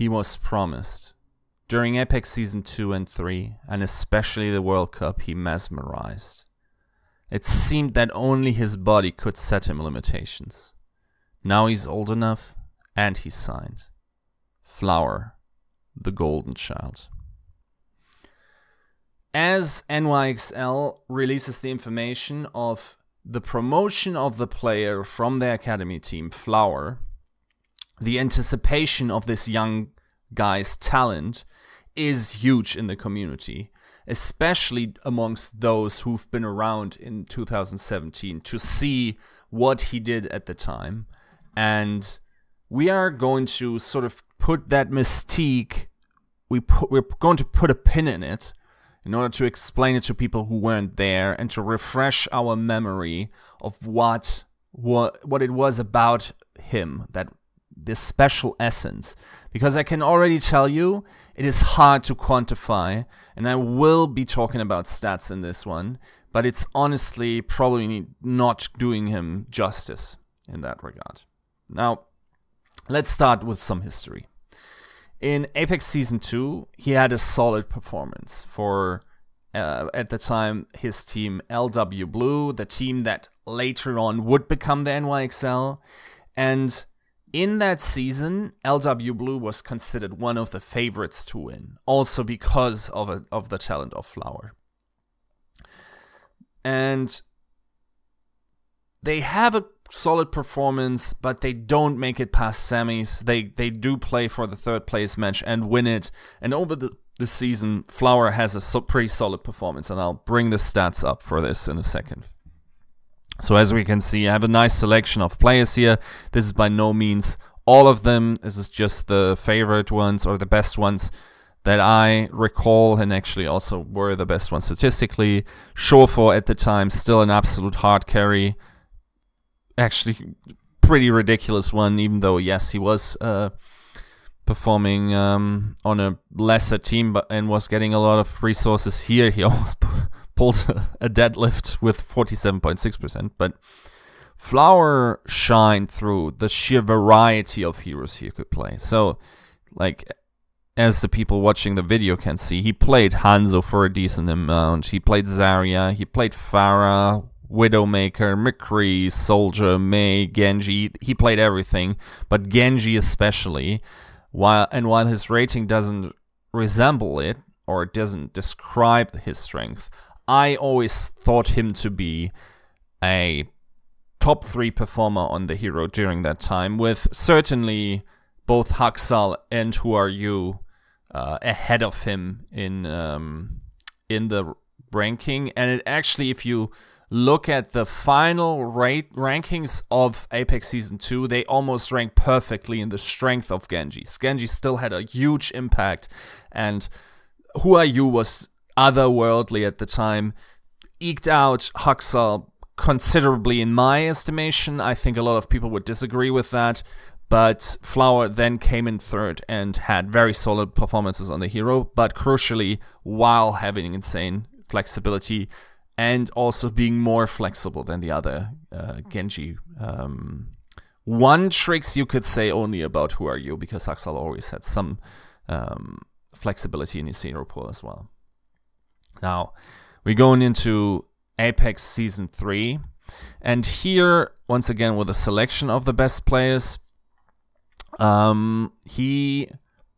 he was promised. During Apex Season 2 and 3, and especially the World Cup, he mesmerized. It seemed that only his body could set him limitations. Now he's old enough, and he signed. Flower, the golden child. As NYXL releases the information of the promotion of the player from their academy team, Flower, the anticipation of this young guy's talent is huge in the community, especially amongst those who've been around in 2017 to see what he did at the time. And we are going to sort of put that mystique, we're going to put a pin in it, in order to explain it to people who weren't there and to refresh our memory of what it was about him, that this special essence. Because I can already tell you, it is hard to quantify, and I will be talking about stats in this one, but it's honestly probably not doing him justice in that regard. Now, let's start with some history. In Apex Season 2, he had a solid performance for, at the time, his team LW Blue, the team that later on would become the NYXL. And in that season, LW Blue was considered one of the favorites to win, also because of the talent of Flower. And they have a solid performance, but they don't make it past semis. They do play for the third place match and win it. And over the season, Flower has a pretty solid performance, and I'll bring the stats up for this in a second. So as we can see, I have a nice selection of players here. This is by no means all of them. This is just the favorite ones or the best ones that I recall, and actually also were the best ones statistically. Shofo at the time, still an absolute hard carry. Actually, pretty ridiculous one, even though, yes, he was performing on a lesser team and was getting a lot of resources here. He almost pulled a deadlift with 47.6%, but Flower shined through the sheer variety of heroes he could play. So, like, as the people watching the video can see, he played Hanzo for a decent amount. He played Zarya. He played Pharah, Widowmaker, McCree, Soldier, Mei, Genji. He played everything, but Genji especially. While his rating doesn't resemble it, or it doesn't describe his strength, I always thought him to be a top 3 performer on the hero during that time, with certainly both Haksal and Who Are You ahead of him in the ranking. And it actually, if you look at the final rankings of Apex Season 2, they almost rank perfectly in the strength of Genji. Genji still had a huge impact, and Who Are You was otherworldly at the time. Eked out Haksal considerably in my estimation. I think a lot of people would disagree with that, but Flower then came in third and had very solid performances on the hero, but crucially, while having insane flexibility, and also being more flexible than the other Genji. One tricks you could say only about Who Are You, because Haksal always had some flexibility in his hero pool as well. Now, we're going into Apex Season 3. And here, once again, with a selection of the best players, he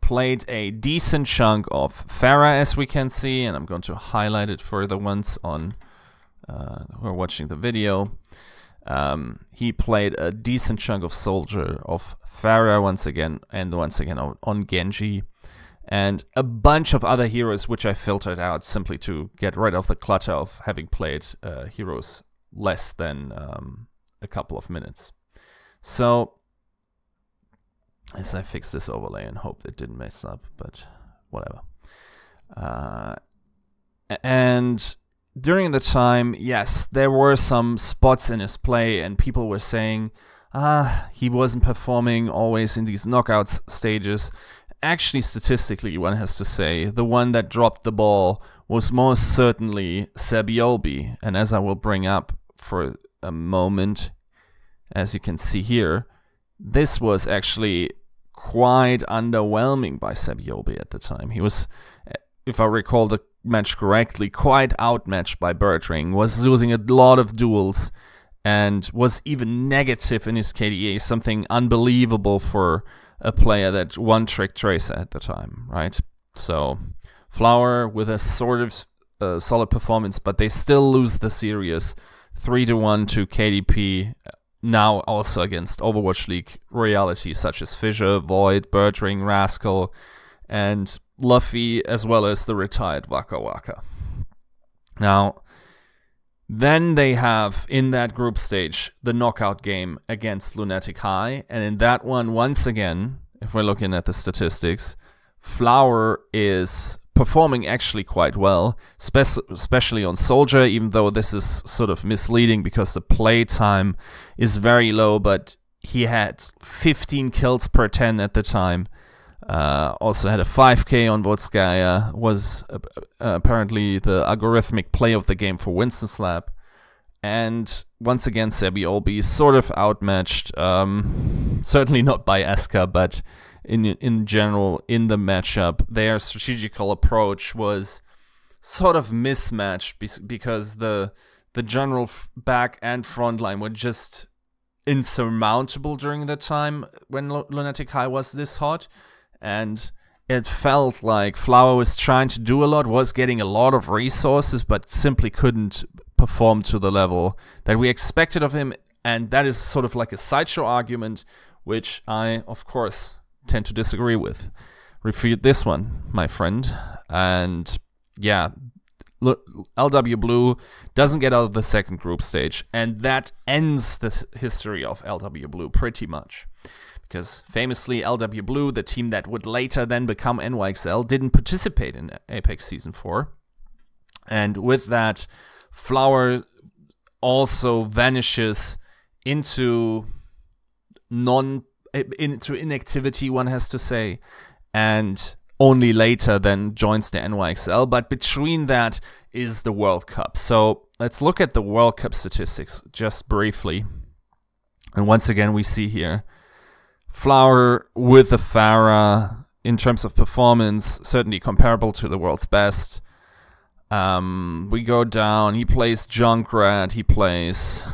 played a decent chunk of Pharah, as we can see. And I'm going to highlight it for the ones on who are watching the video. He played a decent chunk of Soldier, of Pharah once again, and once again on Genji, and a bunch of other heroes which I filtered out simply to get rid of the clutter of having played heroes less than a couple of minutes. So, as I fix this overlay and hope it didn't mess up, but whatever. And during the time, yes, there were some spots in his play, and people were saying, he wasn't performing always in these knockouts stages. Actually, statistically, one has to say, the one that dropped the ball was most certainly Saebyeolbe. And as I will bring up for a moment, as you can see here, this was actually quite underwhelming by Saebyeolbe at the time. He was, if I recall the match correctly, quite outmatched by Birdring, was losing a lot of duels, and was even negative in his KDA, something unbelievable for a player that one-trick Tracer at the time, right? So Flower with a sort of solid performance, but they still lose the series 3-1 to KDP, now also against Overwatch League realities such as Fissure, Void, Birdring, Rascal, and Luffy, as well as the retired Waka Waka. Now, then they have, in that group stage, the knockout game against Lunatic High, and in that one, once again, if we're looking at the statistics, Flower is performing actually quite well, especially on Soldier, even though this is sort of misleading because the play time is very low, but he had 15 kills per 10 at the time. Also had a 5k on Vodskaya, was apparently the algorithmic play of the game for Winston Slab. And once again, Saebyeolbe is sort of outmatched, certainly not by Eska, but in general, in the matchup, their strategical approach was sort of mismatched because the general back and front line were just insurmountable during the time when Lunatic High was this hot. And it felt like Flower was trying to do a lot, was getting a lot of resources, but simply couldn't perform to the level that we expected of him. And that is sort of like a sideshow argument, which I, of course, tend to disagree with. Refute this one, my friend. And yeah, LW Blue doesn't get out of the second group stage. And that ends the history of LW Blue pretty much. Because famously, LW Blue, the team that would later then become NYXL, didn't participate in Apex Season 4. And with that, Flower also vanishes into inactivity, one has to say, and only later then joins the NYXL. But between that is the World Cup. So let's look at the World Cup statistics just briefly. And once again, we see here Flower with a Farah, in terms of performance, certainly comparable to the world's best. We go down, he plays Junkrat, he plays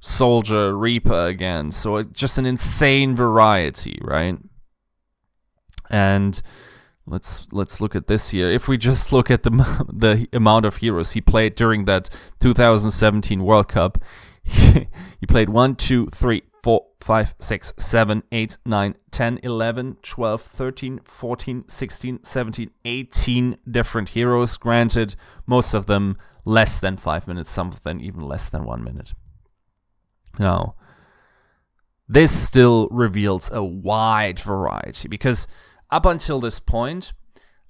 Soldier, Reaper again. So just an insane variety, right? And let's look at this here. If we just look at the amount of heroes he played during that 2017 World Cup, he played 1, 2, 3, 4, 5, 6, 7, 8, 9, 10, 11, 12, 13, 14, 16, 17, 18 different heroes. Granted, most of them less than 5 minutes, some of them even less than 1 minute. Now, this still reveals a wide variety, because up until this point,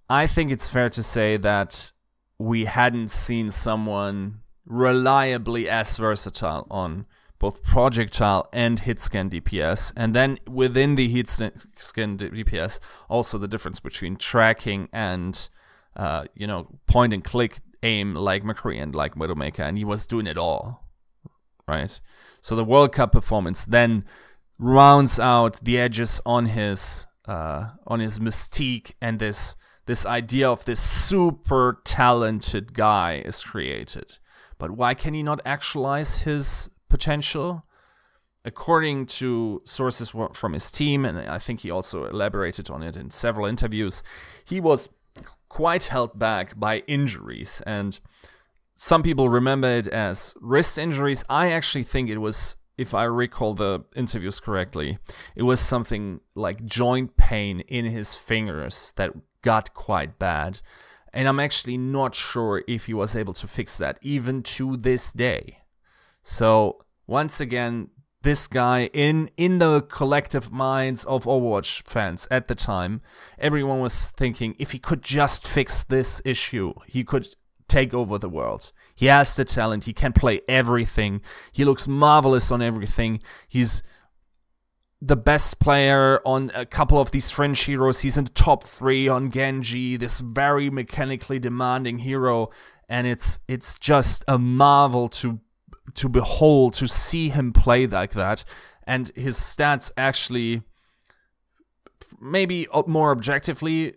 I think it's fair to say that we hadn't seen someone reliably as versatile on both projectile and hitscan DPS, and then within the hitscan DPS, also the difference between tracking and point and click aim like McCree and like Widowmaker, and he was doing it all, right? So the World Cup performance then rounds out the edges on his mystique, and this idea of this super talented guy is created. But why can he not actualize his potential? According to sources from his team, and I think he also elaborated on it in several interviews, he was quite held back by injuries. And some people remember it as wrist injuries. I actually think it was, if I recall the interviews correctly, it was something like joint pain in his fingers that got quite bad. And I'm actually not sure if he was able to fix that, even to this day. So, once again, this guy, in the collective minds of Overwatch fans at the time, everyone was thinking, if he could just fix this issue, he could take over the world. He has the talent, he can play everything, he looks marvelous on everything, he's the best player on a couple of these fringe heroes. He's in the top 3 on Genji, this very mechanically demanding hero, and it's just a marvel to behold, to see him play like that. And his stats actually maybe more objectively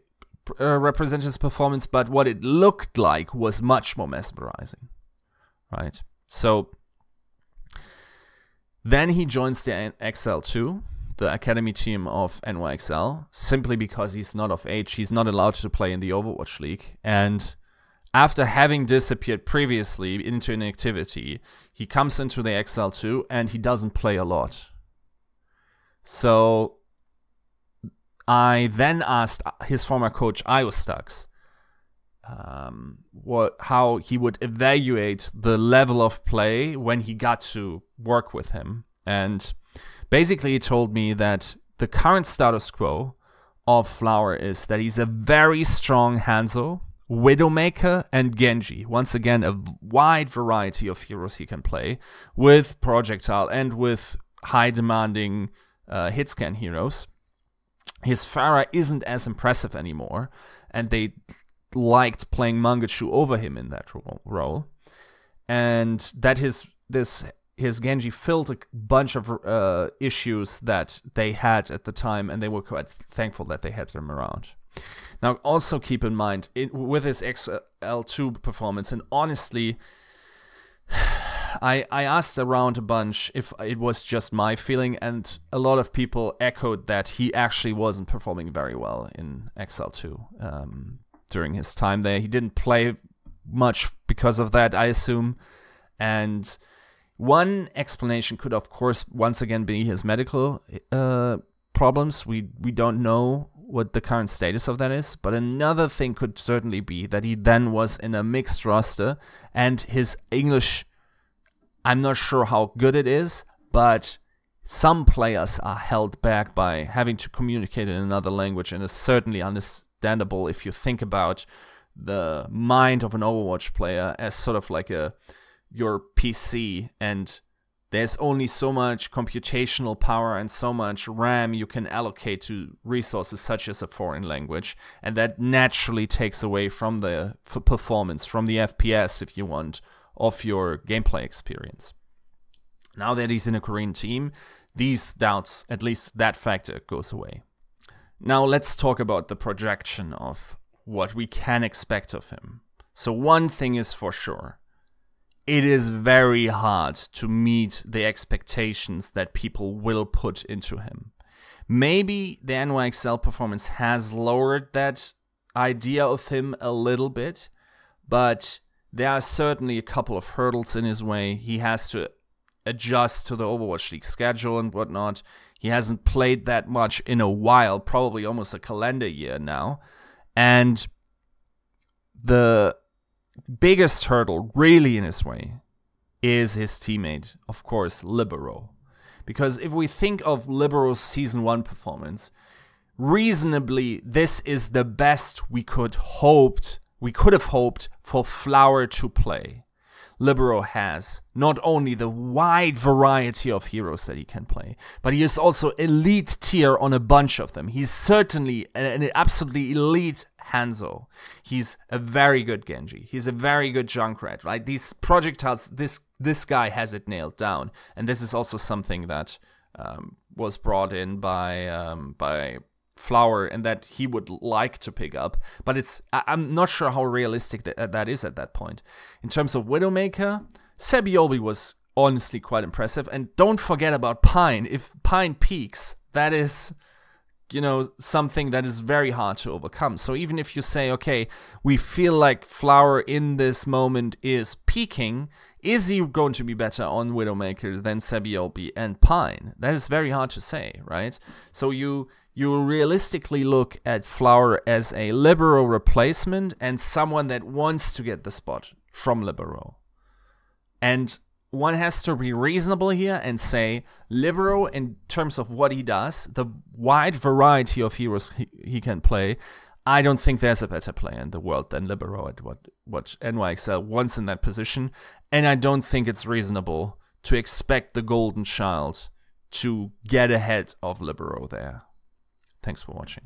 represent his performance, but what it looked like was much more mesmerizing, right? So then he joins the XL2, the academy team of NYXL, simply because he's not of age. He's not allowed to play in the Overwatch League. And after having disappeared previously into inactivity, he comes into the XL2 and he doesn't play a lot. So I then asked his former coach, Io Stux, how he would evaluate the level of play when he got to work with him. And basically he told me that the current status quo of Flower is that he's a very strong Hanzo, Widowmaker, and Genji. Once again, a wide variety of heroes he can play with projectile and with high demanding hitscan heroes. His Pharah isn't as impressive anymore, and they liked playing Mangachu over him in that role, and that his Genji filled a bunch of issues that they had at the time, and they were quite thankful that they had him around. Now, also keep in mind, with his XL2 performance, and honestly, I asked around a bunch if it was just my feeling, and a lot of people echoed that he actually wasn't performing very well in XL2 during his time there. He didn't play much because of that, I assume. And one explanation could, of course, once again be his medical problems. We don't know what the current status of that is, but another thing could certainly be that he then was in a mixed roster, and his English, I'm not sure how good it is, but some players are held back by having to communicate in another language, and it's certainly understandable if you think about the mind of an Overwatch player as sort of like your PC, and there's only so much computational power and so much RAM you can allocate to resources such as a foreign language, and that naturally takes away from the performance, from the FPS, if you want, of your gameplay experience. Now that he's in a Korean team, these doubts, at least that factor, goes away. Now let's talk about the projection of what we can expect of him. So one thing is for sure. It is very hard to meet the expectations that people will put into him. Maybe the NYXL performance has lowered that idea of him a little bit, but there are certainly a couple of hurdles in his way. He has to adjust to the Overwatch League schedule and whatnot. He hasn't played that much in a while, probably almost a calendar year now. And the biggest hurdle really in his way is his teammate, of course, Libero. Because if we think of Libero's Season 1 performance, reasonably, this is the best we could have hoped for Flower to play. Libero has not only the wide variety of heroes that he can play, but he is also elite tier on a bunch of them. He's certainly an absolutely elite Hanzo. He's a very good Genji. He's a very good Junkrat, right? These projectiles, this guy has it nailed down. And this is also something that was brought in by Flower, and that he would like to pick up, but I'm not sure how realistic that is at that point. In terms of Widowmaker, Saebyeolbe was honestly quite impressive, and don't forget about Pine. If Pine peaks, that is, something that is very hard to overcome. So even if you say, okay, we feel like Flower in this moment is peaking, is he going to be better on Widowmaker than Saebyeolbe and Pine? That is very hard to say, right? So you realistically look at Flower as a Libero replacement and someone that wants to get the spot from Libero. And one has to be reasonable here and say Libero, in terms of what he does, the wide variety of heroes he can play, I don't think there's a better player in the world than Libero at what NYXL wants in that position. And I don't think it's reasonable to expect the golden child to get ahead of Libero there. Thanks for watching.